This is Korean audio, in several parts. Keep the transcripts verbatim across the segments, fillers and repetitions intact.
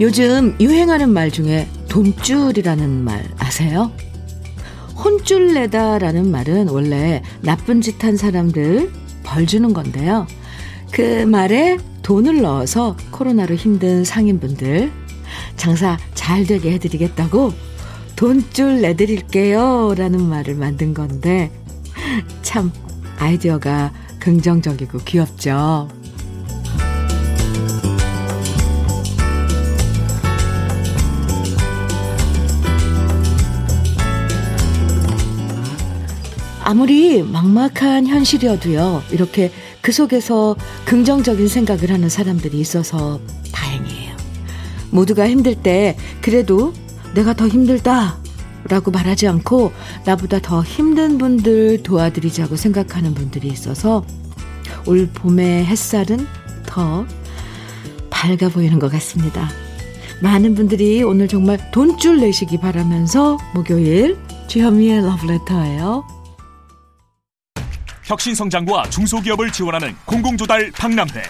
요즘 유행하는 말 중에 돈줄이라는 말 아세요? 혼줄 내다라는 말은 원래 나쁜 짓 한 사람들 벌 주는 건데요. 그 말에 돈을 넣어서 코로나로 힘든 상인분들 장사 잘 되게 해드리겠다고 돈줄 내드릴게요 라는 말을 만든 건데 참 아이디어가 긍정적이고 귀엽죠. 아무리 막막한 현실이어도요, 이렇게 그 속에서 긍정적인 생각을 하는 사람들이 있어서 다행이에요. 모두가 힘들 때 그래도 내가 더 힘들다라고 말하지 않고 나보다 더 힘든 분들 도와드리자고 생각하는 분들이 있어서 올 봄의 햇살은 더 밝아 보이는 것 같습니다. 많은 분들이 오늘 정말 돈줄 내시기 바라면서 목요일 주현미의 러브레터예요. 혁신성장과 중소기업을 지원하는 공공조달 박람회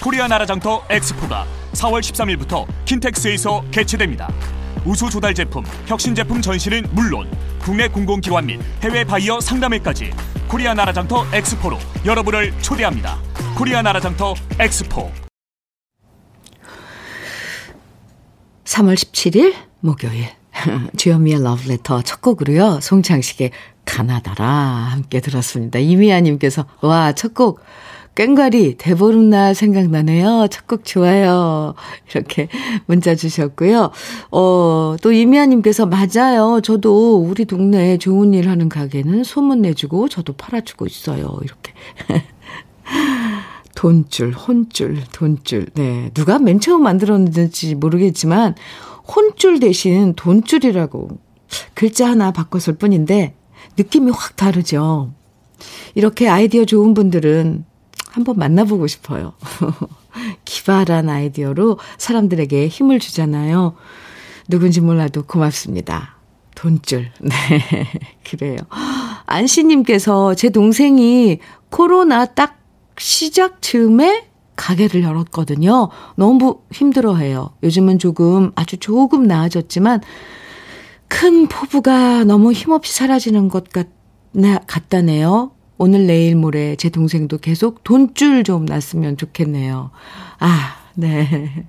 코리아나라장터 엑스포가 사월 십삼일부터 킨텍스에서 개최됩니다. 우수조달 제품, 혁신제품 전시는 물론 국내 공공기관 및 해외 바이어 상담회까지 코리아나라장터 엑스포로 여러분을 초대합니다. 코리아나라장터 엑스포 삼월 십칠일 목요일 주현미의 러브레터 첫 곡으로요. 송창식의 가나다라 함께 들었습니다. 이미아님께서 와 첫 곡 꽹과리 대보름날 생각나네요. 첫 곡 좋아요. 이렇게 문자 주셨고요. 어, 또 이미아님께서 맞아요. 저도 우리 동네에 좋은 일 하는 가게는 소문내주고 저도 팔아주고 있어요. 이렇게 돈줄, 혼줄, 돈줄. 네, 누가 맨 처음 만들었는지 모르겠지만 혼줄 대신 돈줄이라고 글자 하나 바꿨을 뿐인데 느낌이 확 다르죠. 이렇게 아이디어 좋은 분들은 한번 만나보고 싶어요. 기발한 아이디어로 사람들에게 힘을 주잖아요. 누군지 몰라도 고맙습니다. 돈줄. 네, 그래요. 안씨님께서 제 동생이 코로나 딱 시작 즈음에 가게를 열었거든요. 너무 힘들어해요. 요즘은 조금 아주 조금 나아졌지만 큰 포부가 너무 힘없이 사라지는 것 같, 같다네요. 오늘 내일 모레 제 동생도 계속 돈줄 좀 났으면 좋겠네요. 아, 네.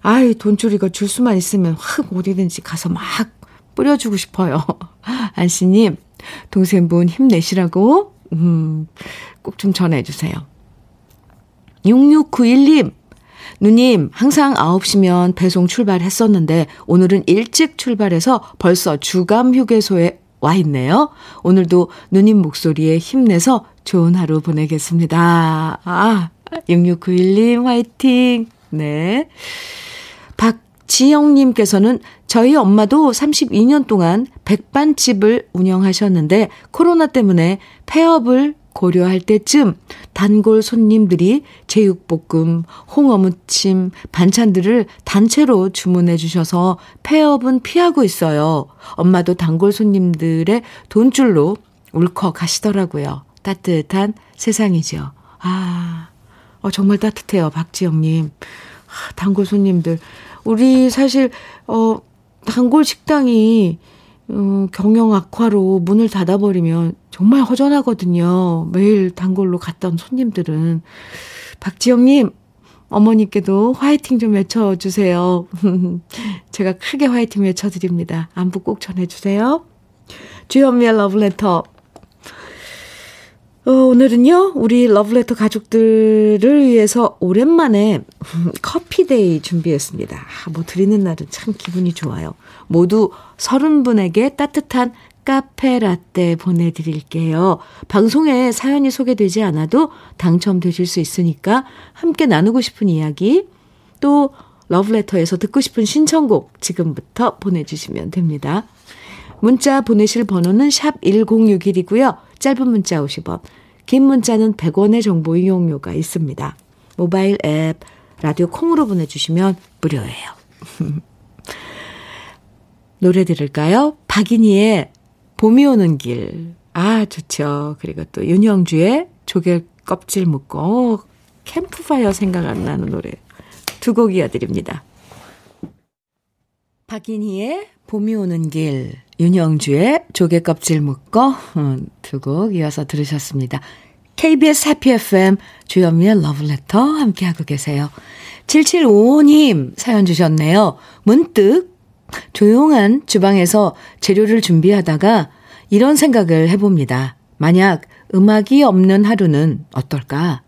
아이, 돈줄 이거 줄 수만 있으면 확 어디든지 가서 막 뿌려주고 싶어요. 안씨님, 동생분 힘내시라고 음, 꼭 좀 전해주세요. 육육구일님. 누님, 항상 아홉 시면 배송 출발했었는데 오늘은 일찍 출발해서 벌써 주감 휴게소에 와 있네요. 오늘도 누님 목소리에 힘내서 좋은 하루 보내겠습니다. 아, 육육구일님 화이팅. 네. 박지영님께서는 저희 엄마도 삼십이 년 동안 백반집을 운영하셨는데 코로나 때문에 폐업을 고려할 때쯤 단골 손님들이 제육볶음, 홍어무침, 반찬들을 단체로 주문해 주셔서 폐업은 피하고 있어요. 엄마도 단골 손님들의 돈줄로 울컥 하시더라고요. 따뜻한 세상이죠. 아, 어, 정말 따뜻해요. 박지영님. 아, 단골 손님들. 우리 사실 어, 단골 식당이 어, 경영 악화로 문을 닫아버리면 정말 허전하거든요. 매일 단골로 갔던 손님들은. 박지영님, 어머니께도 화이팅 좀 외쳐주세요. 제가 크게 화이팅 외쳐드립니다. 안부 꼭 전해주세요. 주현미의 러브레터. 어, 오늘은요, 우리 러브레터 가족들을 위해서 오랜만에 커피데이 준비했습니다. 아, 뭐 드리는 날은 참 기분이 좋아요. 모두 서른 분에게 따뜻한 카페라떼 보내드릴게요. 방송에 사연이 소개되지 않아도 당첨되실 수 있으니까 함께 나누고 싶은 이야기, 또 러브레터에서 듣고 싶은 신청곡 지금부터 보내주시면 됩니다. 문자 보내실 번호는 샵 일공육일이고요. 짧은 문자 오십 원, 긴 문자는 백 원의 정보 이용료가 있습니다. 모바일 앱, 라디오 콩으로 보내주시면 무료예요. 노래 들을까요? 박인희의 봄이 오는 길. 아, 좋죠. 그리고 또 윤영주의 조개 껍질 묶어. 오, 캠프파이어 생각 안 나는 노래. 두 곡 이어드립니다. 박인희의 봄이 오는 길, 윤영주의 조개껍질 묶어 두 곡 이어서 들으셨습니다. 케이비에스 Happy 에프엠 주현미의 러브레터 함께하고 계세요. 칠칠오오 님 사연 주셨네요. 문득 조용한 주방에서 재료를 준비하다가 이런 생각을 해봅니다. 만약 음악이 없는 하루는 어떨까?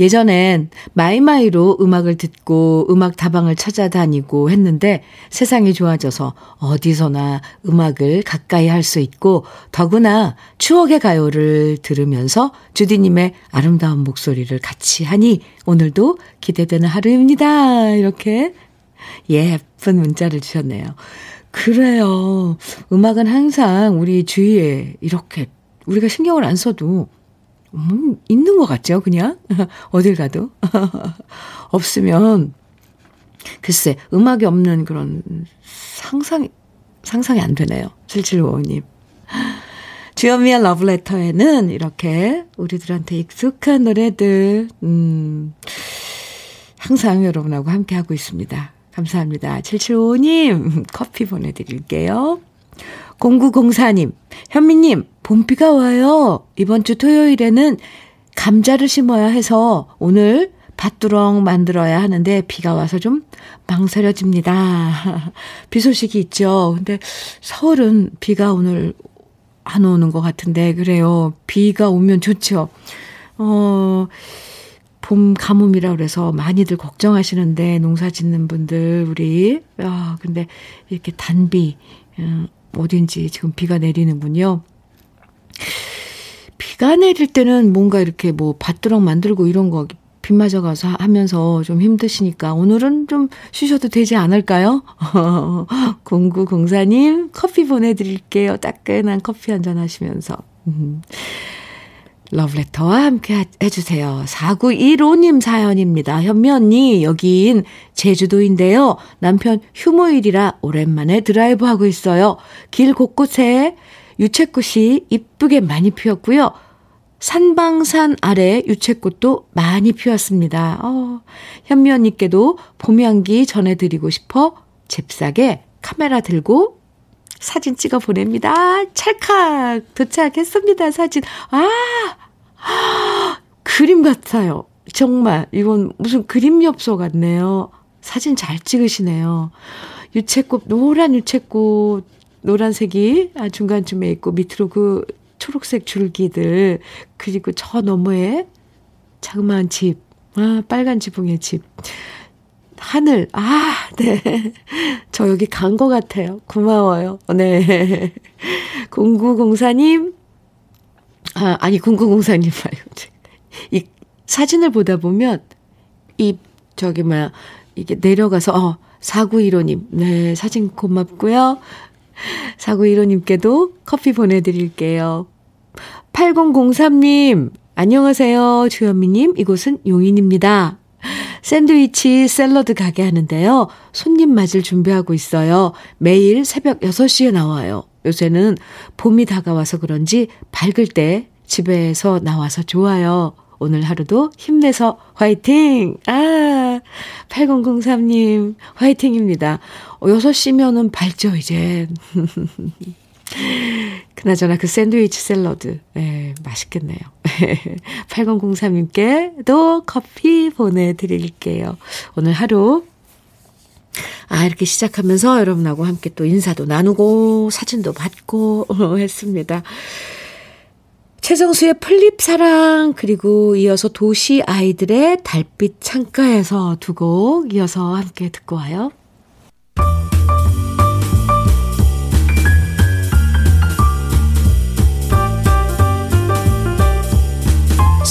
예전엔 마이마이로 음악을 듣고 음악 다방을 찾아다니고 했는데 세상이 좋아져서 어디서나 음악을 가까이 할 수 있고 더구나 추억의 가요를 들으면서 주디님의 아름다운 목소리를 같이 하니 오늘도 기대되는 하루입니다. 이렇게 예쁜 문자를 주셨네요. 그래요. 음악은 항상 우리 주위에 이렇게 우리가 신경을 안 써도 음, 있는 것 같죠, 그냥? 어딜 가도. 없으면, 글쎄, 음악이 없는 그런 상상, 상상이 안 되네요. 칠칠오오 님. 주현미의 러브레터에는 이렇게 우리들한테 익숙한 노래들, 음, 항상 여러분하고 함께하고 있습니다. 감사합니다. 칠칠오오 님, 커피 보내드릴게요. 공구공사 님, 현미님, 봄비가 와요. 이번 주 토요일에는 감자를 심어야 해서 오늘 밭두렁 만들어야 하는데 비가 와서 좀 망설여집니다. 비 소식이 있죠. 근데 서울은 비가 오늘 안 오는 것 같은데 그래요. 비가 오면 좋죠. 어, 봄 가뭄이라 그래서 많이들 걱정하시는데 농사 짓는 분들 우리. 아, 근데 이렇게 단비. 음, 어딘지 지금 비가 내리는군요. 비가 내릴 때는 뭔가 이렇게 뭐 밭두렁 만들고 이런 거 비 맞아가서 하면서 좀 힘드시니까 오늘은 좀 쉬셔도 되지 않을까요? 공구공사 님 커피 보내드릴게요. 따끈한 커피 한잔 하시면서. 러브레터와 함께 해주세요. 사구일오 님 사연입니다. 현미 언니, 여긴 제주도인데요. 남편 휴무일이라 오랜만에 드라이브하고 있어요. 길 곳곳에 유채꽃이 이쁘게 많이 피었고요. 산방산 아래 유채꽃도 많이 피었습니다. 어, 현미 언니께도 봄 향기 전해드리고 싶어 잽싸게 카메라 들고 사진 찍어 보냅니다. 찰칵 도착했습니다. 사진. 아, 아, 그림 같아요. 정말 이건 무슨 그림 엽서 같네요. 사진 잘 찍으시네요. 유채꽃, 노란 유채꽃, 노란색이 중간쯤에 있고 밑으로 그 초록색 줄기들, 그리고 저 너머에 자그마한 집, 아, 빨간 지붕의 집. 하늘, 아, 네. 저 여기 간 것 같아요. 고마워요. 네. 공구공사 님, 아, 아니, 공구공사 님 말고. 이 사진을 보다 보면, 이, 저기, 뭐야, 이게 내려가서, 어, 사구일오 님. 네, 사진 고맙고요. 사구일오 님께도 커피 보내드릴게요. 팔공공삼 님, 안녕하세요. 주현미님, 이곳은 용인입니다. 샌드위치 샐러드 가게 하는데요. 손님 맞을 준비하고 있어요. 매일 새벽 여섯 시에 나와요. 요새는 봄이 다가와서 그런지 밝을 때 집에서 나와서 좋아요. 오늘 하루도 힘내서 화이팅! 아, 팔공공삼 님 화이팅입니다. 여섯 시면은 밝죠, 이제. 그나저나 그 샌드위치 샐러드 네, 맛있겠네요. 팔공공삼 님께도 커피 보내드릴게요. 오늘 하루 아 이렇게 시작하면서 여러분하고 함께 또 인사도 나누고 사진도 받고 했습니다. 최정수의 플립사랑 그리고 이어서 도시 아이들의 달빛 창가에서 두 곡 이어서 함께 듣고 와요.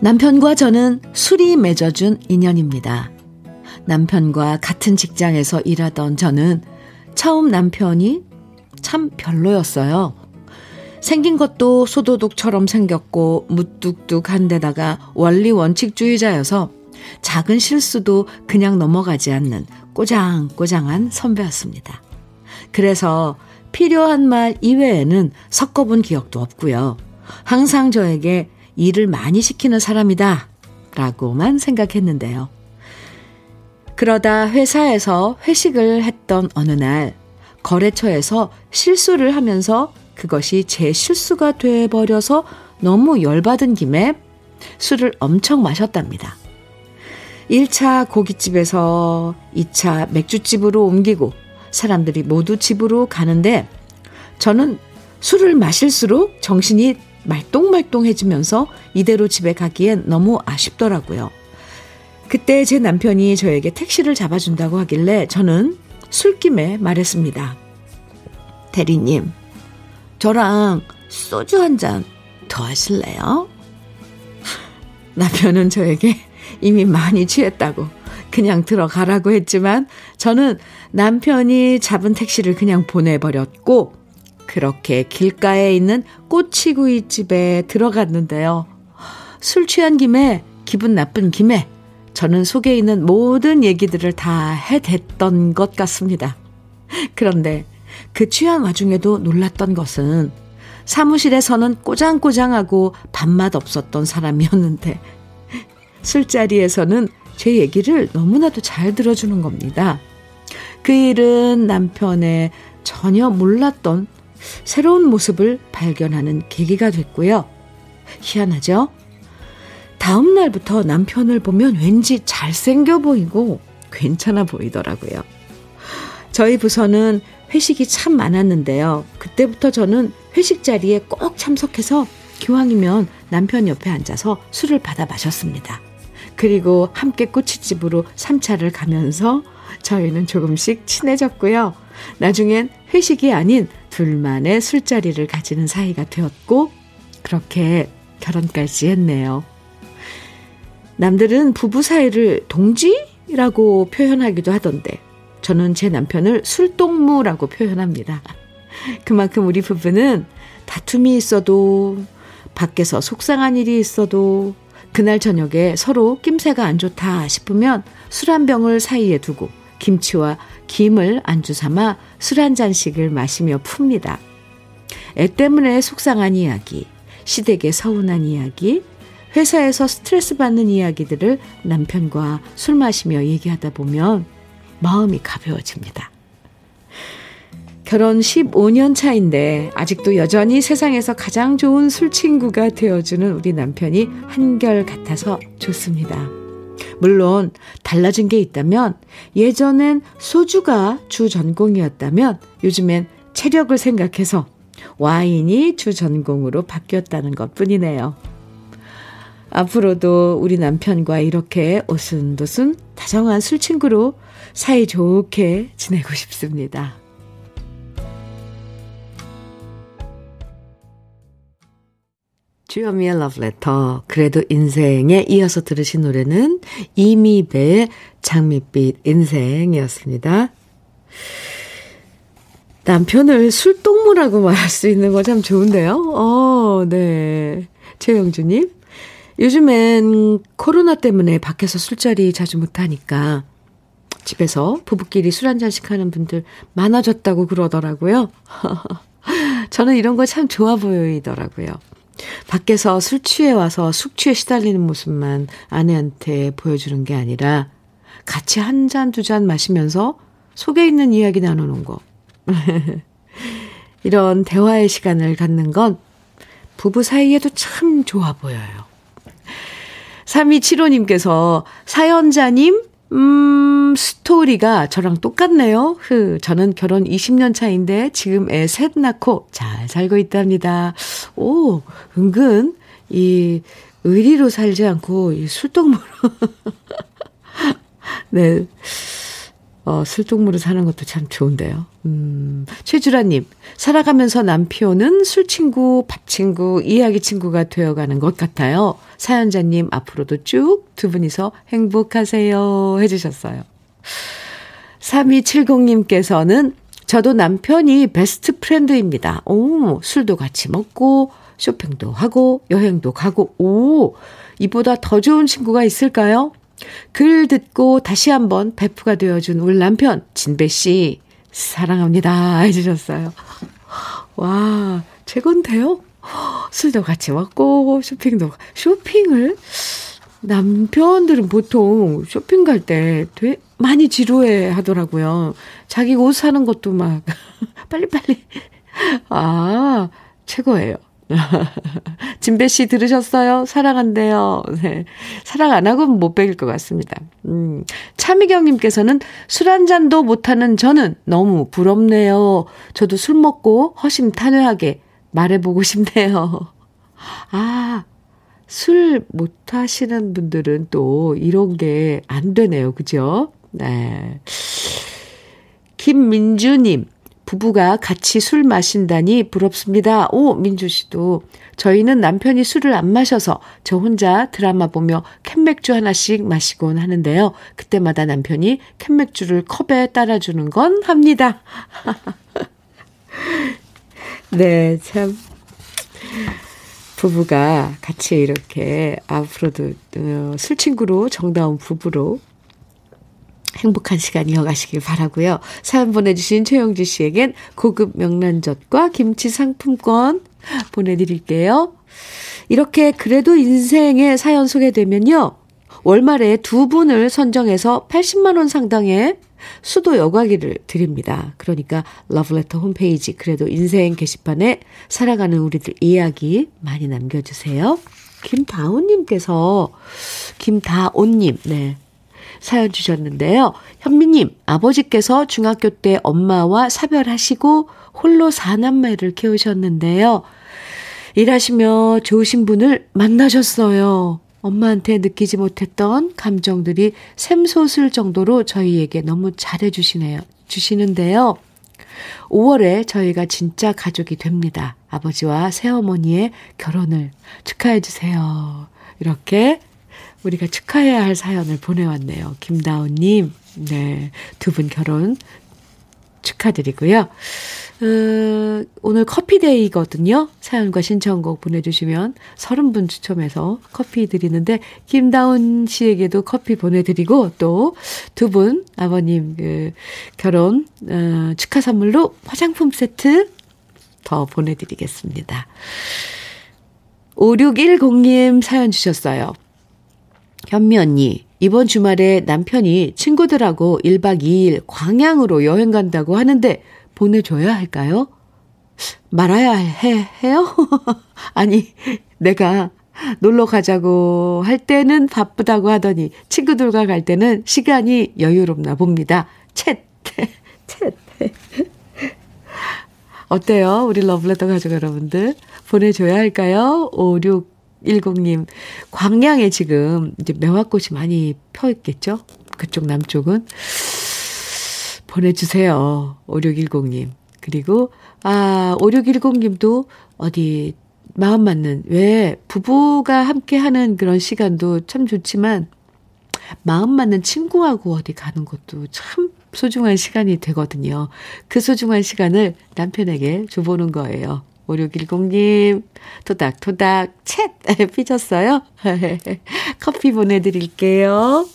남편과 저는 술이 맺어준 인연입니다. 남편과 같은 직장에서 일하던 저는 처음 남편이 참 별로였어요. 생긴 것도 소도둑처럼 생겼고 무뚝뚝한데다가 원리 원칙주의자여서 작은 실수도 그냥 넘어가지 않는 꼬장꼬장한 선배였습니다. 그래서 필요한 말 이외에는 섞어본 기억도 없고요. 항상 저에게 일을 많이 시키는 사람이다 라고만 생각했는데요. 그러다 회사에서 회식을 했던 어느 날 거래처에서 실수를 하면서 그것이 제 실수가 돼버려서 너무 열받은 김에 술을 엄청 마셨답니다. 일 차 고깃집에서 이 차 맥주집으로 옮기고 사람들이 모두 집으로 가는데 저는 술을 마실수록 정신이 말똥말똥해지면서 이대로 집에 가기엔 너무 아쉽더라고요. 그때 제 남편이 저에게 택시를 잡아준다고 하길래 저는 술김에 말했습니다. 대리님, 저랑 소주 한 잔 더 하실래요? 남편은 저에게 이미 많이 취했다고 그냥 들어가라고 했지만 저는 남편이 잡은 택시를 그냥 보내버렸고 그렇게 길가에 있는 꼬치구이집에 들어갔는데요. 술 취한 김에 기분 나쁜 김에 저는 속에 있는 모든 얘기들을 다 해댔던 것 같습니다. 그런데 그 취한 와중에도 놀랐던 것은 사무실에서는 꼬장꼬장하고 밥맛 없었던 사람이었는데 술자리에서는 제 얘기를 너무나도 잘 들어주는 겁니다. 그 일은 남편의 전혀 몰랐던 새로운 모습을 발견하는 계기가 됐고요. 희한하죠? 다음 날부터 남편을 보면 왠지 잘생겨 보이고 괜찮아 보이더라고요. 저희 부서는 회식이 참 많았는데요. 그때부터 저는 회식 자리에 꼭 참석해서 기왕이면 남편 옆에 앉아서 술을 받아 마셨습니다. 그리고 함께 꼬치집으로 삼 차를 가면서 저희는 조금씩 친해졌고요. 나중엔 회식이 아닌 둘만의 술자리를 가지는 사이가 되었고 그렇게 결혼까지 했네요. 남들은 부부 사이를 동지라고 표현하기도 하던데 저는 제 남편을 술동무라고 표현합니다. 그만큼 우리 부부는 다툼이 있어도 밖에서 속상한 일이 있어도 그날 저녁에 서로 낌새가 안 좋다 싶으면 술 한 병을 사이에 두고 김치와 김을 안주 삼아 술 한 잔씩을 마시며 풉니다. 애 때문에 속상한 이야기, 시댁에 서운한 이야기, 회사에서 스트레스 받는 이야기들을 남편과 술 마시며 얘기하다 보면 마음이 가벼워집니다. 결혼 십오 년 차인데 아직도 여전히 세상에서 가장 좋은 술친구가 되어주는 우리 남편이 한결같아서 좋습니다. 물론 달라진 게 있다면 예전엔 소주가 주 전공이었다면 요즘엔 체력을 생각해서 와인이 주 전공으로 바뀌었다는 것뿐이네요. 앞으로도 우리 남편과 이렇게 오순도순 다정한 술친구로 사이좋게 지내고 싶습니다. 주현미의 러브레터. 그래도 인생에 이어서 들으신 노래는 이미배의 장밋빛 인생이었습니다. 남편을 술동무라고 말할 수 있는 거 참 좋은데요. 어, 네. 최영주님. 요즘엔 코로나 때문에 밖에서 술자리 자주 못하니까 집에서 부부끼리 술 한잔씩 하는 분들 많아졌다고 그러더라고요. 저는 이런 거 참 좋아 보이더라고요. 밖에서 술 취해 와서 숙취에 시달리는 모습만 아내한테 보여주는 게 아니라 같이 한 잔 두 잔 마시면서 속에 있는 이야기 나누는 거. 이런 대화의 시간을 갖는 건 부부 사이에도 참 좋아 보여요. 삼이칠오 님께서 사연자님 음 스토리가 저랑 똑같네요. 흐, 저는 결혼 이십 년 차인데 지금 애 셋 낳고 잘 살고 있답니다. 오, 은근 이 의리로 살지 않고 이 술동무로 네, 어, 술동무로 사는 것도 참 좋은데요. 음, 최주라님, 살아가면서 남편은 술친구, 밥친구, 이야기친구가 되어가는 것 같아요. 사연자님 앞으로도 쭉 두 분이서 행복하세요 해주셨어요. 삼이칠공님께서는 저도 남편이 베스트 프렌드입니다. 오, 술도 같이 먹고 쇼핑도 하고 여행도 가고, 오, 이보다 더 좋은 친구가 있을까요? 글 듣고 다시 한번 베프가 되어준 우리 남편 진배씨 사랑합니다 해주셨어요. 와, 최고인데요. 술도 같이 먹고 쇼핑도, 쇼핑을 남편들은 보통 쇼핑 갈 때 되게 많이 지루해 하더라고요. 자기 옷 사는 것도 막 빨리빨리. 아, 최고예요. 진배씨 들으셨어요? 사랑한대요. 네. 사랑 안 하고는 못 배길 것 같습니다. 음. 차미경님께서는 술 한잔도 못하는 저는 너무 부럽네요. 저도 술 먹고 허심탄회하게 말해보고 싶네요. 아, 술 못하시는 분들은 또 이런 게 안 되네요. 그죠? 네. 김민주님, 부부가 같이 술 마신다니 부럽습니다. 오, 민주 씨도. 저희는 남편이 술을 안 마셔서 저 혼자 드라마 보며 캔맥주 하나씩 마시곤 하는데요. 그때마다 남편이 캔맥주를 컵에 따라주는 건 합니다. 네, 참. 부부가 같이 이렇게 앞으로도 술친구로, 정다운 부부로 행복한 시간 이어가시길 바라고요. 사연 보내주신 최영주 씨에겐 고급 명란젓과 김치 상품권 보내드릴게요. 이렇게 그래도 인생의 사연 소개되면요, 월말에 두 분을 선정해서 팔십만 원 상당의 수도 여과기를 드립니다. 그러니까 러브레터 홈페이지 그래도 인생 게시판에 살아가는 우리들 이야기 많이 남겨주세요. 김다온님께서, 김다온님, 네, 사연 주셨는데요. 현미님, 아버지께서 중학교 때 엄마와 사별하시고 홀로 사남매를 키우셨는데요. 일하시며 좋으신 분을 만나셨어요. 엄마한테 느끼지 못했던 감정들이 샘솟을 정도로 저희에게 너무 잘해주시네요. 주시는데요. 오월에 저희가 진짜 가족이 됩니다. 아버지와 새어머니의 결혼을 축하해주세요. 이렇게 우리가 축하해야 할 사연을 보내왔네요. 김다운님, 네, 두 분 결혼 축하드리고요. 어, 오늘 커피데이거든요. 사연과 신청곡 보내주시면 삼십 분 추첨해서 커피 드리는데, 김다운 씨에게도 커피 보내드리고, 또 두 분 아버님 그 결혼 어, 축하 선물로 화장품 세트 더 보내드리겠습니다. 오육일공님 사연 주셨어요. 현미 언니, 이번 주말에 남편이 친구들하고 일박 이일 광양으로 여행 간다고 하는데 보내줘야 할까요? 말아야 해, 해요? 아니, 내가 놀러 가자고 할 때는 바쁘다고 하더니 친구들과 갈 때는 시간이 여유롭나 봅니다. 챗, 챗. 어때요? 우리 러브레터 가족 여러분들, 보내줘야 할까요? 오육일공님, 광양에 지금 이제 매화꽃이 많이 펴 있겠죠? 그쪽 남쪽은. 보내주세요. 오육일공님. 그리고, 아, 오육일공님도 어디 마음 맞는, 왜 부부가 함께 하는 그런 시간도 참 좋지만, 마음 맞는 친구하고 어디 가는 것도 참 소중한 시간이 되거든요. 그 소중한 시간을 남편에게 줘보는 거예요. 오육일공님, 토닥토닥, 챗! 삐졌어요? 커피 보내드릴게요.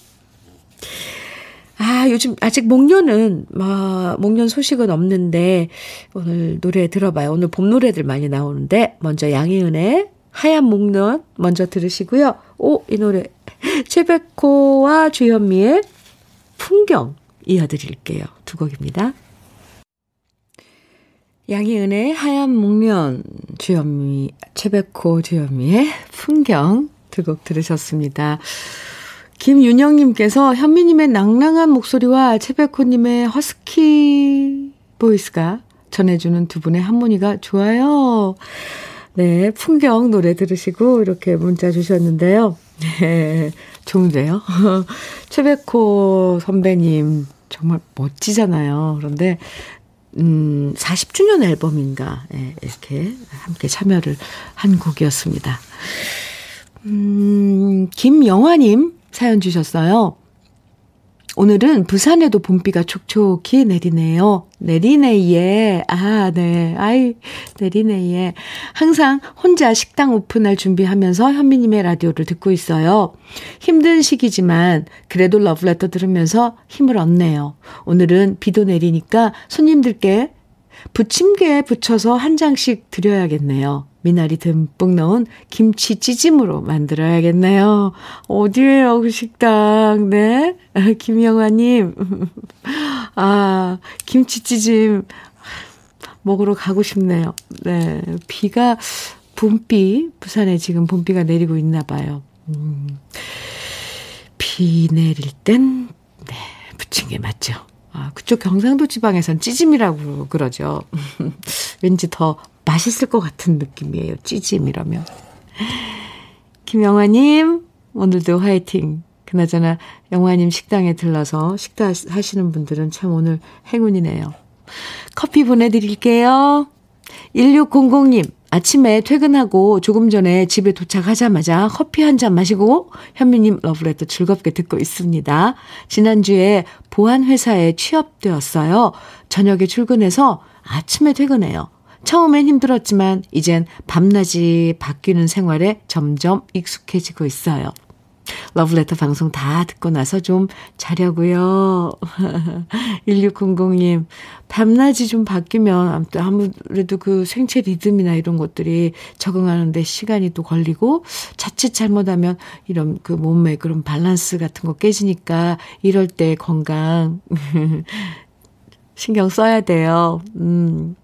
아, 요즘 아직 목련은, 아, 목련 소식은 없는데 오늘 노래 들어봐요. 오늘 봄 노래들 많이 나오는데, 먼저 양희은의 하얀 목련 먼저 들으시고요. 오, 이 노래 최백호와 주현미의 풍경 이어드릴게요. 두 곡입니다. 양희은의 하얀 목련, 주현미, 최백호, 주현미의 풍경 두 곡 들으셨습니다. 김윤영님께서, 현미님의 낭랑한 목소리와 최백호님의 허스키 보이스가 전해주는 두 분의 한무늬가 좋아요. 네, 풍경 노래 들으시고 이렇게 문자 주셨는데요. 네, 좋은데요. 최백호 선배님 정말 멋지잖아요. 그런데 음, 사십 주년 앨범인가, 네, 이렇게 함께 참여를 한 곡이었습니다. 음, 김영화님 사연 주셨어요. 오늘은 부산에도 봄비가 촉촉히 내리네요. 내리네예. 아, 네. 아이, 내리네예. 항상 혼자 식당 오픈할 준비하면서 현미님의 라디오를 듣고 있어요. 힘든 시기지만 그래도 러브레터 들으면서 힘을 얻네요. 오늘은 비도 내리니까 손님들께 부침개에 붙여서 한 장씩 드려야겠네요. 미나리 듬뿍 넣은 김치 찌짐으로 만들어야겠네요. 어디에요, 그 식당? 네. 김영화님. 아, 김치 찌짐 먹으러 가고 싶네요. 네. 비가, 봄비, 부산에 지금 봄비가 내리고 있나 봐요. 음. 비 내릴 땐, 네. 부침개 맞죠? 아, 그쪽 경상도 지방에선 찌짐이라고 그러죠. 왠지 더 맛있을 것 같은 느낌이에요. 찌짐 이러면. 김영화님 오늘도 화이팅. 그나저나 영화님 식당에 들러서 식사하시는 분들은 참 오늘 행운이네요. 커피 보내드릴게요. 일육공공님 아침에 퇴근하고 조금 전에 집에 도착하자마자 커피 한 잔 마시고 현미님 러브레터 즐겁게 듣고 있습니다. 지난주에 보안회사에 취업되었어요. 저녁에 출근해서 아침에 퇴근해요. 처음엔 힘들었지만 이젠 밤낮이 바뀌는 생활에 점점 익숙해지고 있어요. 러브레터 방송 다 듣고 나서 좀 자려고요. 일육공공님 밤낮이 좀 바뀌면 아무래도 그 생체 리듬이나 이런 것들이 적응하는 데 시간이 또 걸리고 자칫 잘못하면 이런 그 몸의 그런 밸런스 같은 거 깨지니까 이럴 때 건강 신경 써야 돼요. 음.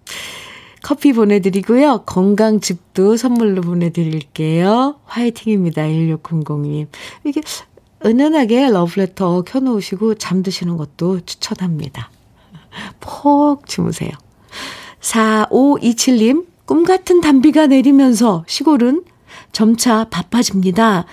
커피 보내드리고요. 건강즙도 선물로 보내드릴게요. 화이팅입니다. 일육공공님. 이게 은은하게 러브레터 켜놓으시고 잠드시는 것도 추천합니다. 푹 주무세요. 사오이칠님. 꿈같은 단비가 내리면서 시골은 점차 바빠집니다.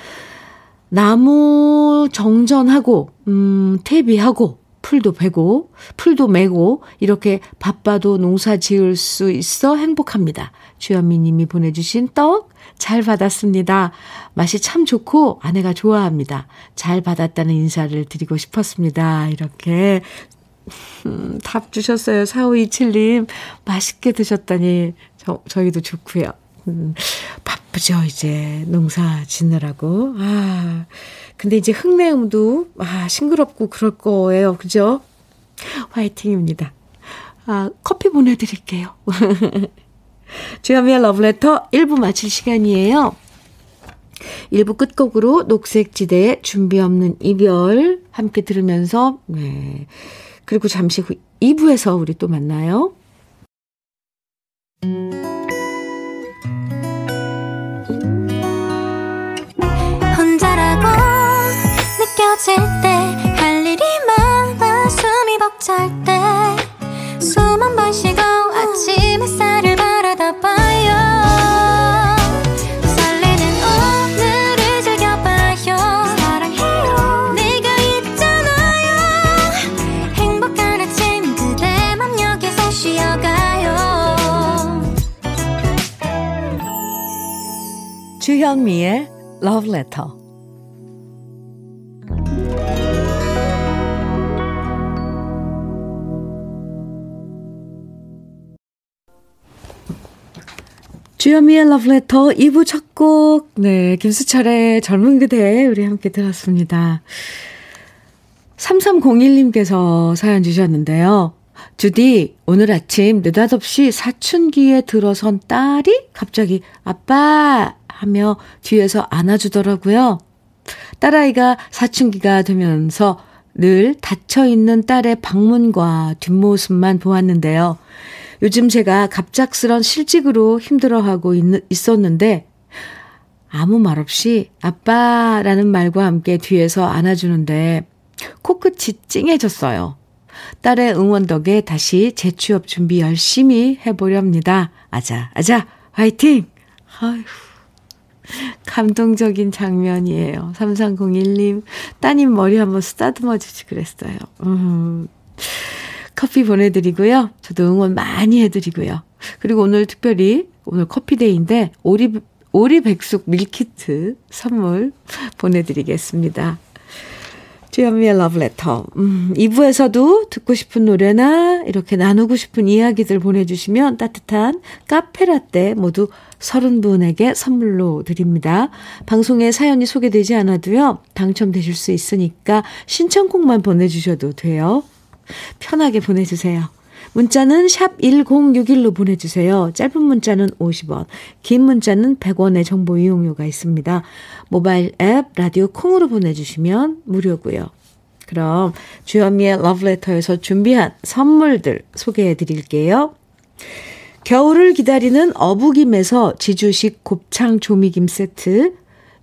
나무 정전하고 음, 퇴비하고 풀도 베고 풀도 메고 이렇게 바빠도 농사 지을 수 있어 행복합니다. 주현미님이 보내주신 떡 잘 받았습니다. 맛이 참 좋고 아내가 좋아합니다. 잘 받았다는 인사를 드리고 싶었습니다. 이렇게 음, 답 주셨어요. 사오이칠님 맛있게 드셨다니 저, 저희도 좋고요. 음, 바쁘죠 이제 농사 짓느라고. 아 근데 이제 흙내음도 아 싱그럽고 그럴 거예요. 그죠? 화이팅입니다. 아 커피 보내드릴게요. 주현미의 러브레터 일 부 마칠 시간이에요. 일 부 끝곡으로 녹색지대의 준비 없는 이별 함께 들으면서 네 그리고 잠시 후 이 부에서 우리 또 만나요. 질 때 할 일이 많아 숨이 벅찰 때 숨 한 번 쉬고 아침 햇살을 바라다 봐요. 설레는 오늘을 즐겨봐요. 사랑해요. 내가 있잖아요. 행복한 아침 그대 맘 여기서 쉬어가요. 주현미의 Love Letter. 주현미의 러브레터 이 부 첫 곡, 네, 김수철의 젊은 그대, 우리 함께 들었습니다. 삼삼공일님께서 사연 주셨는데요. 주디, 오늘 아침 느닷없이 사춘기에 들어선 딸이 갑자기 아빠! 하며 뒤에서 안아주더라고요. 딸아이가 사춘기가 되면서 늘 닫혀있는 딸의 방문과 뒷모습만 보았는데요. 요즘 제가 갑작스런 실직으로 힘들어하고 있었는데 아무 말 없이 아빠라는 말과 함께 뒤에서 안아주는데 코끝이 찡해졌어요. 딸의 응원 덕에 다시 재취업 준비 열심히 해보렵니다. 아자 아자 화이팅! 아휴, 감동적인 장면이에요. 삼삼공일님 따님 머리 한번 쓰다듬어 주지 그랬어요. 음. 커피 보내드리고요. 저도 응원 많이 해드리고요. 그리고 오늘 특별히 오늘 커피데이인데 오리, 오리백숙 밀키트 선물 보내드리겠습니다. 주현미의 러브레터. 음, 이 부에서도 듣고 싶은 노래나 이렇게 나누고 싶은 이야기들 보내주시면 따뜻한 카페라떼 모두 서른 분에게 선물로 드립니다. 방송에 사연이 소개되지 않아도요. 당첨되실 수 있으니까 신청곡만 보내주셔도 돼요. 편하게 보내주세요. 문자는 샵 일공육일로 보내주세요. 짧은 문자는 오십 원, 긴 문자는 백 원의 정보 이용료가 있습니다. 모바일 앱 라디오 콩으로 보내주시면 무료고요. 그럼 주현미의 러브레터에서 준비한 선물들 소개해드릴게요. 겨울을 기다리는 어부김에서 지주식 곱창 조미김 세트,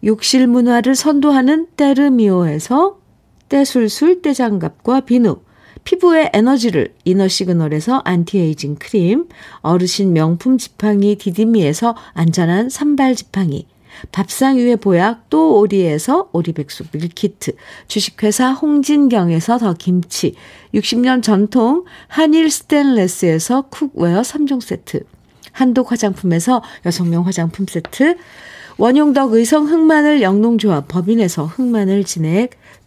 욕실 문화를 선도하는 때르미오에서 때술술 때장갑과 비누, 피부의 에너지를 이너시그널에서 안티에이징 크림, 어르신 명품 지팡이 디디미에서 안전한 산발 지팡이, 밥상 위에 보약 또 오리에서 오리백숙 밀키트, 주식회사 홍진경에서 더 김치, 육십 년 전통 한일 스테인레스에서 쿡웨어 삼 종 세트, 한독 화장품에서 여성용 화장품 세트, 원용덕 의성 흑마늘 영농조합 법인에서 흑마늘 진액,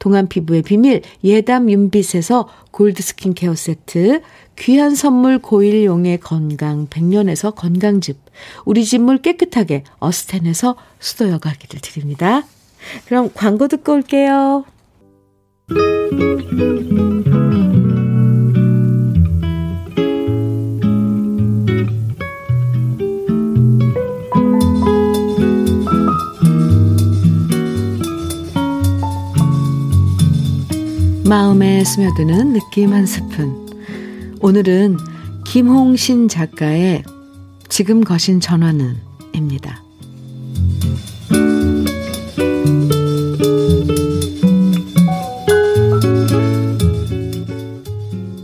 동안 피부의 비밀 예담 윤빛에서 골드 스킨케어 세트, 귀한 선물 고일용의 건강 백년에서 건강즙, 우리 집물 깨끗하게 어스텐에서 수도여 가기를 드립니다. 그럼 광고 듣고 올게요. 마음에 스며드는 느낌 한 스푼. 오늘은 김홍신 작가의 지금 거신 전화는 입니다.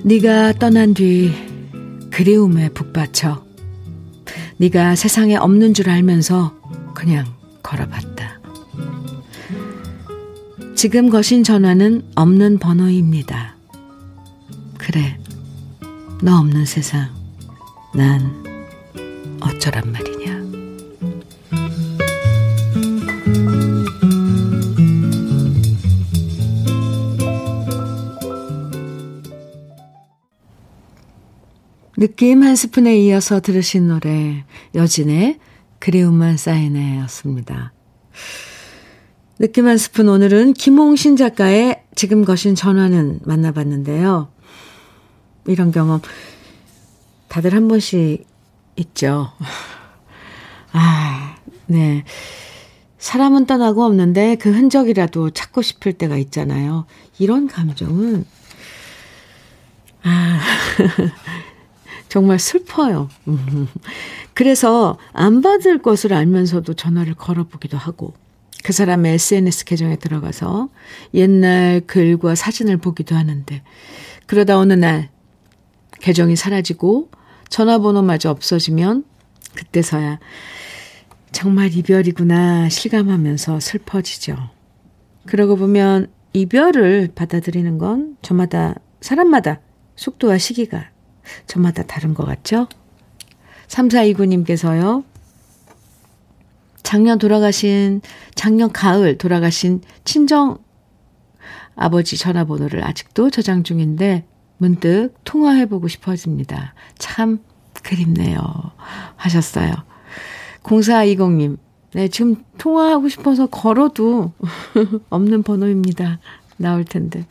네가 떠난 뒤 그리움에 북받쳐 네가 세상에 없는 줄 알면서 그냥 걸어봤다. 지금 거신 전화는 없는 번호입니다. 그래, 너 없는 세상, 난 어쩌란 말이냐. 느낌 한 스푼에 이어서 들으신 노래, 여진의 그리움만 쌓이네 였습니다. 느낌 한 스푼 오늘은 김홍신 작가의 지금 거신 전화는 만나봤는데요. 이런 경험 다들 한 번씩 있죠. 아, 네. 사람은 떠나고 없는데 그 흔적이라도 찾고 싶을 때가 있잖아요. 이런 감정은 아, 정말 슬퍼요. 그래서 안 받을 것을 알면서도 전화를 걸어보기도 하고 그 사람의 에스엔에스 계정에 들어가서 옛날 글과 사진을 보기도 하는데 그러다 어느 날 계정이 사라지고 전화번호마저 없어지면 그때서야 정말 이별이구나 실감하면서 슬퍼지죠. 그러고 보면 이별을 받아들이는 건 저마다 사람마다 속도와 시기가 저마다 다른 것 같죠? 삼사이구님께서요. 작년 돌아가신, 작년 가을 돌아가신 친정 아버지 전화번호를 아직도 저장 중인데 문득 통화해보고 싶어집니다. 참 그립네요. 하셨어요. 공사이공님, 네, 지금 통화하고 싶어서 걸어도 없는 번호입니다. 나올 텐데.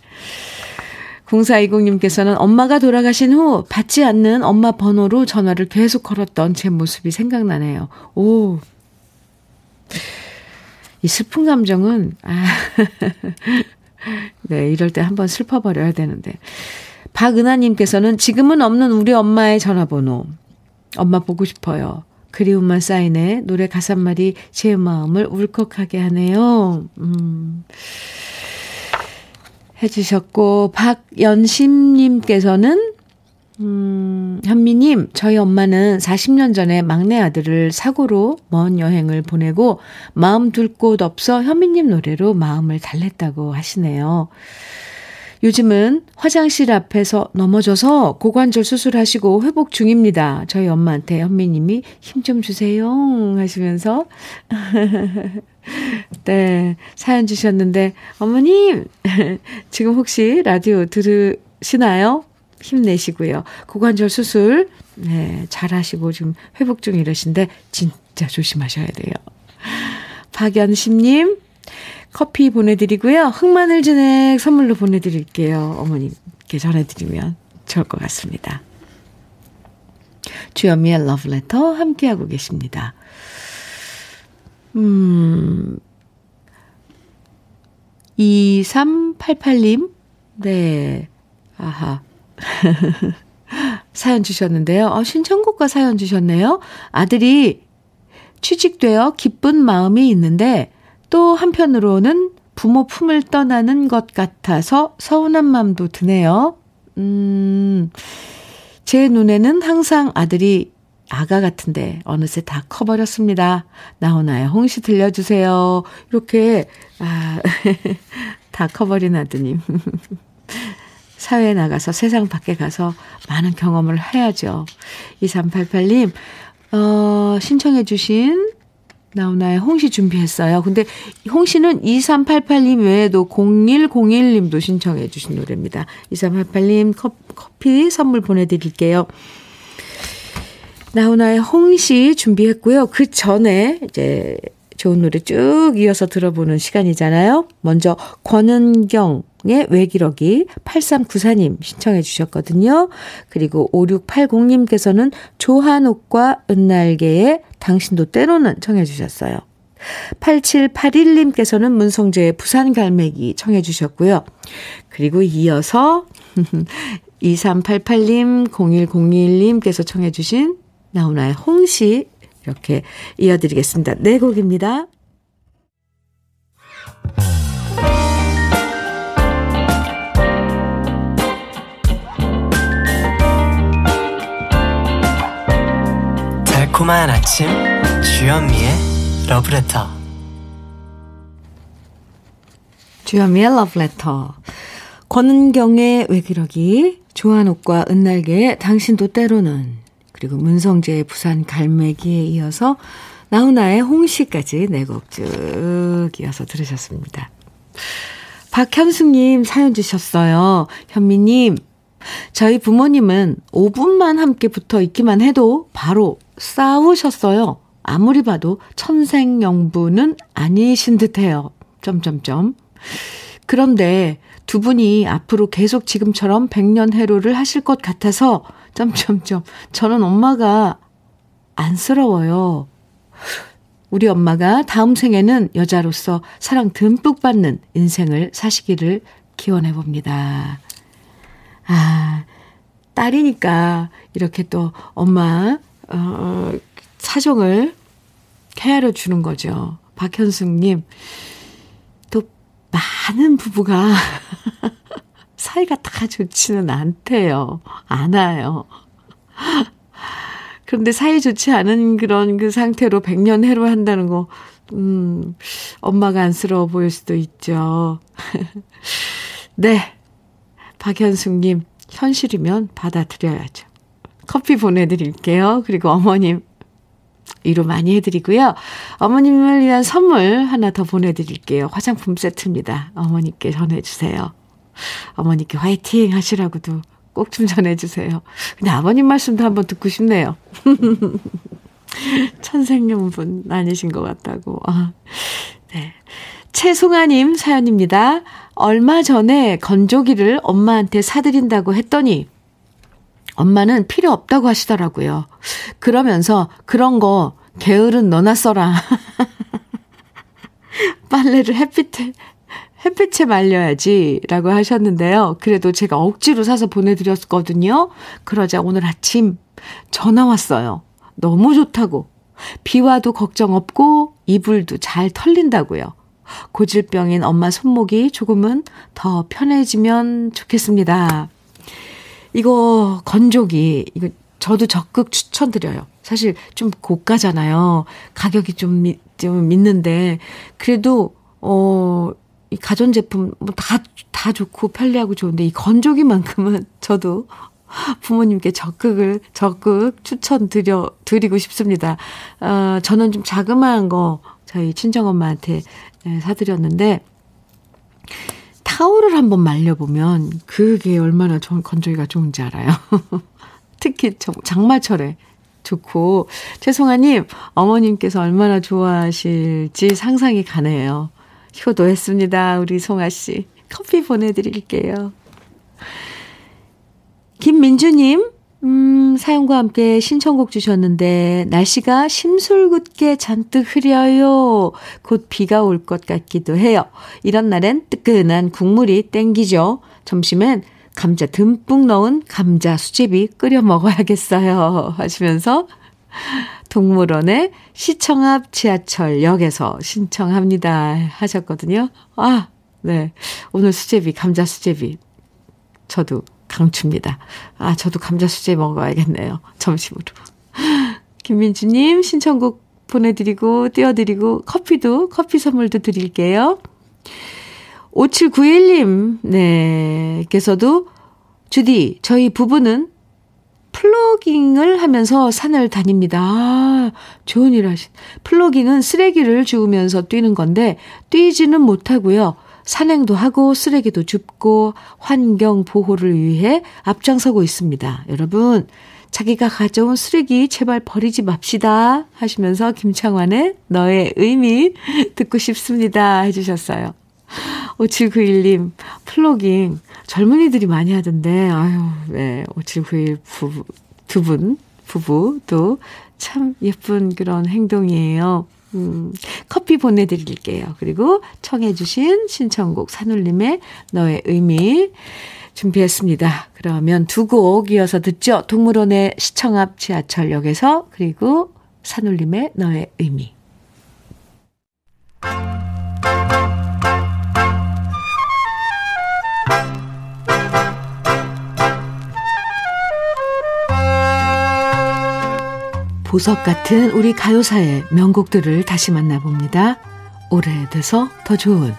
공사이공님께서는 엄마가 돌아가신 후 받지 않는 엄마 번호로 전화를 계속 걸었던 제 모습이 생각나네요. 오, 이 슬픈 감정은 아, 네, 이럴 때 한번 슬퍼버려야 되는데. 박은하님께서는 지금은 없는 우리 엄마의 전화번호. 엄마 보고 싶어요. 그리움만 쌓이네. 노래 가사말이 제 마음을 울컥하게 하네요. 음. 해주셨고 박연심님께서는 음, 현미님, 저희 엄마는 사십 년 전에 막내 아들을 사고로 먼 여행을 보내고 마음 둘 곳 없어 현미님 노래로 마음을 달랬다고 하시네요. 요즘은 화장실 앞에서 넘어져서 고관절 수술하시고 회복 중입니다. 저희 엄마한테 현미님이 힘 좀 주세요 하시면서 네, 사연 주셨는데 어머님 지금 혹시 라디오 들으시나요? 힘내시고요. 고관절 수술 네, 잘하시고 지금 회복 중 이러신데 진짜 조심하셔야 돼요. 박연심님 커피 보내드리고요. 흑마늘 진액 선물로 보내드릴게요. 어머님께 전해드리면 좋을 것 같습니다. 주현미의 러브레터 함께하고 계십니다. 음, 이삼팔팔 님 네, 아하 사연 주셨는데요. 어, 신청곡과 사연 주셨네요. 아들이 취직되어 기쁜 마음이 있는데 또 한편으로는 부모 품을 떠나는 것 같아서 서운한 마음도 드네요. 음, 제 눈에는 항상 아들이 아가 같은데 어느새 다 커버렸습니다. 나훈아의 홍시 들려주세요. 이렇게 아, 다 커버린 아드님. 사회에 나가서 세상 밖에 가서 많은 경험을 해야죠. 이삼팔팔 님 어, 신청해 주신 나훈아의 홍시 준비했어요. 근데 홍시는 이삼팔팔 님 외에도 공일공일 님도 신청해 주신 노래입니다. 이삼팔팔 님 커피 선물 보내드릴게요. 나훈아의 홍시 준비했고요. 그 전에 이제 좋은 노래 쭉 이어서 들어보는 시간이잖아요. 먼저 권은경의 외기러기 팔삼구사 님 신청해 주셨거든요. 그리고 오육팔공 님께서는 조한옥과 은날개의 당신도 때로는 청해 주셨어요. 팔칠팔일 님께서는 문성재의 부산 갈매기 청해 주셨고요. 그리고 이어서 이삼팔팔 님, 공일공일 님께서 청해 주신 나훈아의 홍시 이렇게 이어드리겠습니다. 네 곡입니다. 달콤한 아침 주현미의 러브레터. 주현미의 러브레터. 권은경의 외기러기, 조한옥과 은날개의 당신도 때로는, 그리고 문성재의 부산 갈매기에 이어서 나훈아의 홍시까지 네 곡 쭉 이어서 들으셨습니다. 박현숙님 사연 주셨어요. 현미님, 저희 부모님은 오 분만 함께 붙어 있기만 해도 바로 싸우셨어요. 아무리 봐도 천생연분은 아니신 듯해요. 점점점. 그런데 두 분이 앞으로 계속 지금처럼 백년해로를 하실 것 같아서 점점점 저는 엄마가 안쓰러워요. 우리 엄마가 다음 생에는 여자로서 사랑 듬뿍 받는 인생을 사시기를 기원해 봅니다. 아, 딸이니까 이렇게 또 엄마 어, 사정을 헤아려 주는 거죠. 박현숙님, 또 많은 부부가 사이가 다 좋지는 않대요. 않아요. 그런데 사이 좋지 않은 그런 그 상태로 백년해로 한다는 거, 음, 엄마가 안쓰러워 보일 수도 있죠. 네. 박현숙님, 현실이면 받아들여야죠. 커피 보내드릴게요. 그리고 어머님, 위로 많이 해드리고요. 어머님을 위한 선물 하나 더 보내드릴게요. 화장품 세트입니다. 어머님께 전해주세요. 어머니께 화이팅 하시라고도 꼭 좀 전해주세요. 근데 아버님 말씀도 한번 듣고 싶네요. 천생연분 아니신 것 같다고. 아, 네. 최송아님 사연입니다. 얼마 전에 건조기를 엄마한테 사드린다고 했더니 엄마는 필요 없다고 하시더라고요. 그러면서 그런 거 게으른 너나 써라. 빨래를 햇빛에 햇빛에 말려야지 라고 하셨는데요. 그래도 제가 억지로 사서 보내드렸거든요. 그러자 오늘 아침 전화 왔어요. 너무 좋다고. 비와도 걱정 없고 이불도 잘 털린다고요. 고질병인 엄마 손목이 조금은 더 편해지면 좋겠습니다. 이거 건조기 이거 저도 적극 추천드려요. 사실 좀 고가잖아요. 가격이 좀, 미, 좀 있는데 그래도 어, 이 가전제품 뭐 다, 다 좋고 편리하고 좋은데 이 건조기만큼은 저도 부모님께 적극을 적극 추천드려 드리고 싶습니다. 어, 저는 좀 자그마한 거 저희 친정엄마한테 사드렸는데 타올을 한번 말려보면 그게 얼마나 좋은 건조기가 좋은지 알아요. 특히 장마철에 좋고 최송아님 어머님께서 얼마나 좋아하실지 상상이 가네요. 효도했습니다. 우리 송아씨 커피 보내드릴게요. 김민주님 음, 사연과 함께 신청곡 주셨는데 날씨가 심술궂게 잔뜩 흐려요. 곧 비가 올 것 같기도 해요. 이런 날엔 뜨끈한 국물이 땡기죠. 점심엔 감자 듬뿍 넣은 감자 수제비 끓여 먹어야겠어요 하시면서 동물원의 시청 앞 지하철역에서 신청합니다 하셨거든요. 아, 네. 오늘 수제비, 감자 수제비 저도 강추입니다. 아, 저도 감자 수제 먹어야겠네요. 점심으로. 김민주님 신청곡 보내드리고 띄워드리고 커피도 커피 선물도 드릴게요. 오칠구일 님, 네, 께서도 주디, 저희 부부는 플로깅을 하면서 산을 다닙니다. 아, 좋은 일 하신. 플로깅은 쓰레기를 주우면서 뛰는 건데 뛰지는 못하고요. 산행도 하고 쓰레기도 줍고 환경 보호를 위해 앞장서고 있습니다. 여러분, 자기가 가져온 쓰레기 제발 버리지 맙시다 하시면서 김창완의 너의 의미 듣고 싶습니다 해주셨어요. 오칠구일 님, 플로깅 젊은이들이 많이 하던데 아유, 네, 오칠구일 부부, 두 분 부부도 참 예쁜 그런 행동이에요. 음, 커피 보내드릴게요. 그리고 청해 주신 신청곡 산울림의 너의 의미 준비했습니다. 그러면 두 곡 이어서 듣죠. 동물원의 시청 앞 지하철역에서 그리고 산울림의 너의 의미. 보석 같은 우리 가요사의 명곡들을 다시 만나봅니다. 오래돼서 더 좋은.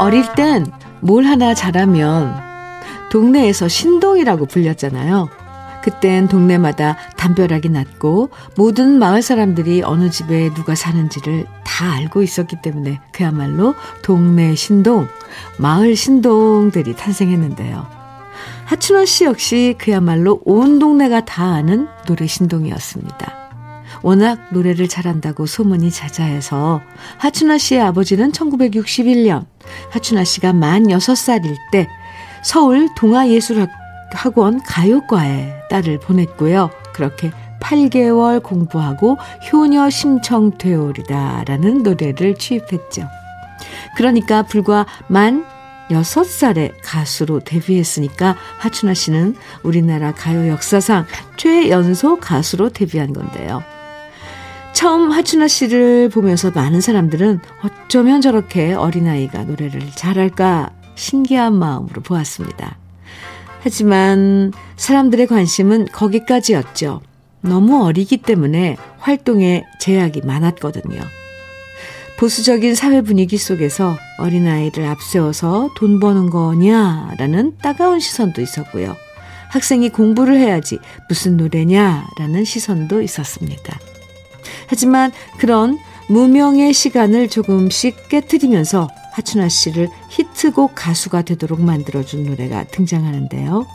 어릴 땐 뭘 하나 잘하면 동네에서 신동이라고 불렸잖아요. 그땐 동네마다 담벼락이 낮고 모든 마을 사람들이 어느 집에 누가 사는지를 다 알고 있었기 때문에 그야말로 동네 신동, 마을 신동들이 탄생했는데요. 하춘화 씨 역시 그야말로 온 동네가 다 아는 노래 신동이었습니다. 워낙 노래를 잘한다고 소문이 자자해서 하춘화 씨의 아버지는 천구백육십일 년 하춘화 씨가 만 여섯 살일 때 서울 동아예술학원 가요과에 딸을 보냈고요. 그렇게 팔 개월 공부하고 효녀 심청퇴오리다라는 노래를 취입했죠. 그러니까 불과 만 여섯 살에 가수로 데뷔했으니까 하춘화 씨는 우리나라 가요 역사상 최연소 가수로 데뷔한 건데요. 처음 하춘화 씨를 보면서 많은 사람들은 어쩌면 저렇게 어린아이가 노래를 잘할까 신기한 마음으로 보았습니다. 하지만 사람들의 관심은 거기까지였죠. 너무 어리기 때문에 활동에 제약이 많았거든요. 보수적인 사회 분위기 속에서 어린아이를 앞세워서 돈 버는 거냐라는 따가운 시선도 있었고요. 학생이 공부를 해야지 무슨 노래냐라는 시선도 있었습니다. 하지만 그런 무명의 시간을 조금씩 깨트리면서 하춘화 씨를 히트곡 가수가 되도록 만들어준 노래가 등장하는데요.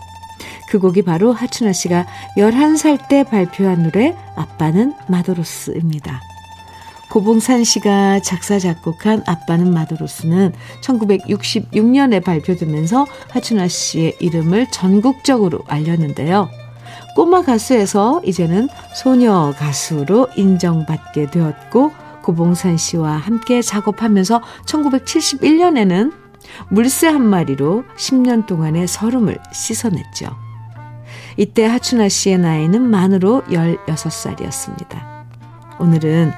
그 곡이 바로 하춘화 씨가 열한 살 때 발표한 노래 아빠는 마도로스입니다. 고봉산 씨가 작사 작곡한 아빠는 마도로스는 천구백육십육 년에 발표되면서 하춘화 씨의 이름을 전국적으로 알렸는데요. 꼬마 가수에서 이제는 소녀 가수로 인정받게 되었고 고봉산 씨와 함께 작업하면서 천구백칠십일 년에는 물새 한 마리로 십 년 동안의 서름을 씻어냈죠. 이때 하춘화 씨의 나이는 만으로 열여섯 살이었습니다. 오늘은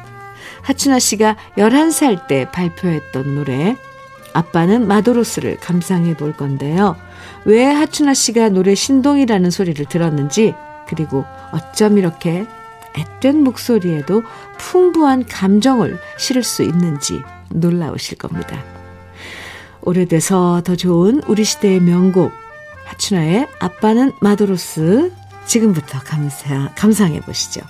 하춘화 씨가 열한 살 때 발표했던 노래 아빠는 마도로스를 감상해 볼 건데요. 왜 하춘화 씨가 노래 신동이라는 소리를 들었는지 그리고 어쩜 이렇게 앳된 목소리에도 풍부한 감정을 실을 수 있는지 놀라우실 겁니다. 오래돼서 더 좋은 우리 시대의 명곡 하춘화의 아빠는 마도로스 지금부터 감상, 감상해 보시죠.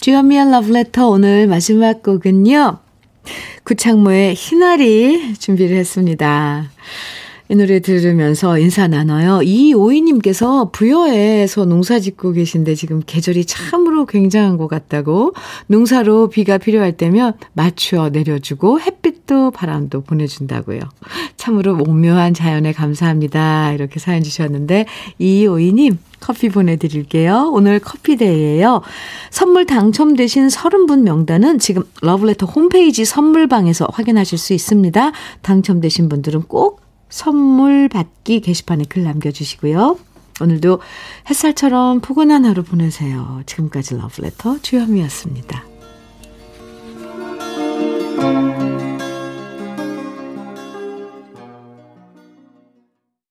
주현미의 러브레터 오늘 마지막 곡은요. 구창모의 희나리 준비를 했습니다. 이 노래 들으면서 인사 나눠요. 이오이님께서 부여에서 농사 짓고 계신데 지금 계절이 참으로 굉장한 것 같다고 농사로 비가 필요할 때면 맞추어 내려주고 햇빛도 바람도 보내준다고요. 참으로 오묘한 자연에 감사합니다. 이렇게 사연 주셨는데 이오이님 커피 보내드릴게요. 오늘 커피데이예요. 선물 당첨되신 삼십 분 명단은 지금 러브레터 홈페이지 선물방에서 확인하실 수 있습니다. 당첨되신 분들은 꼭 선물 받기 게시판에 글 남겨주시고요. 오늘도 햇살처럼 포근한 하루 보내세요. 지금까지 러브레터 주현미였습니다.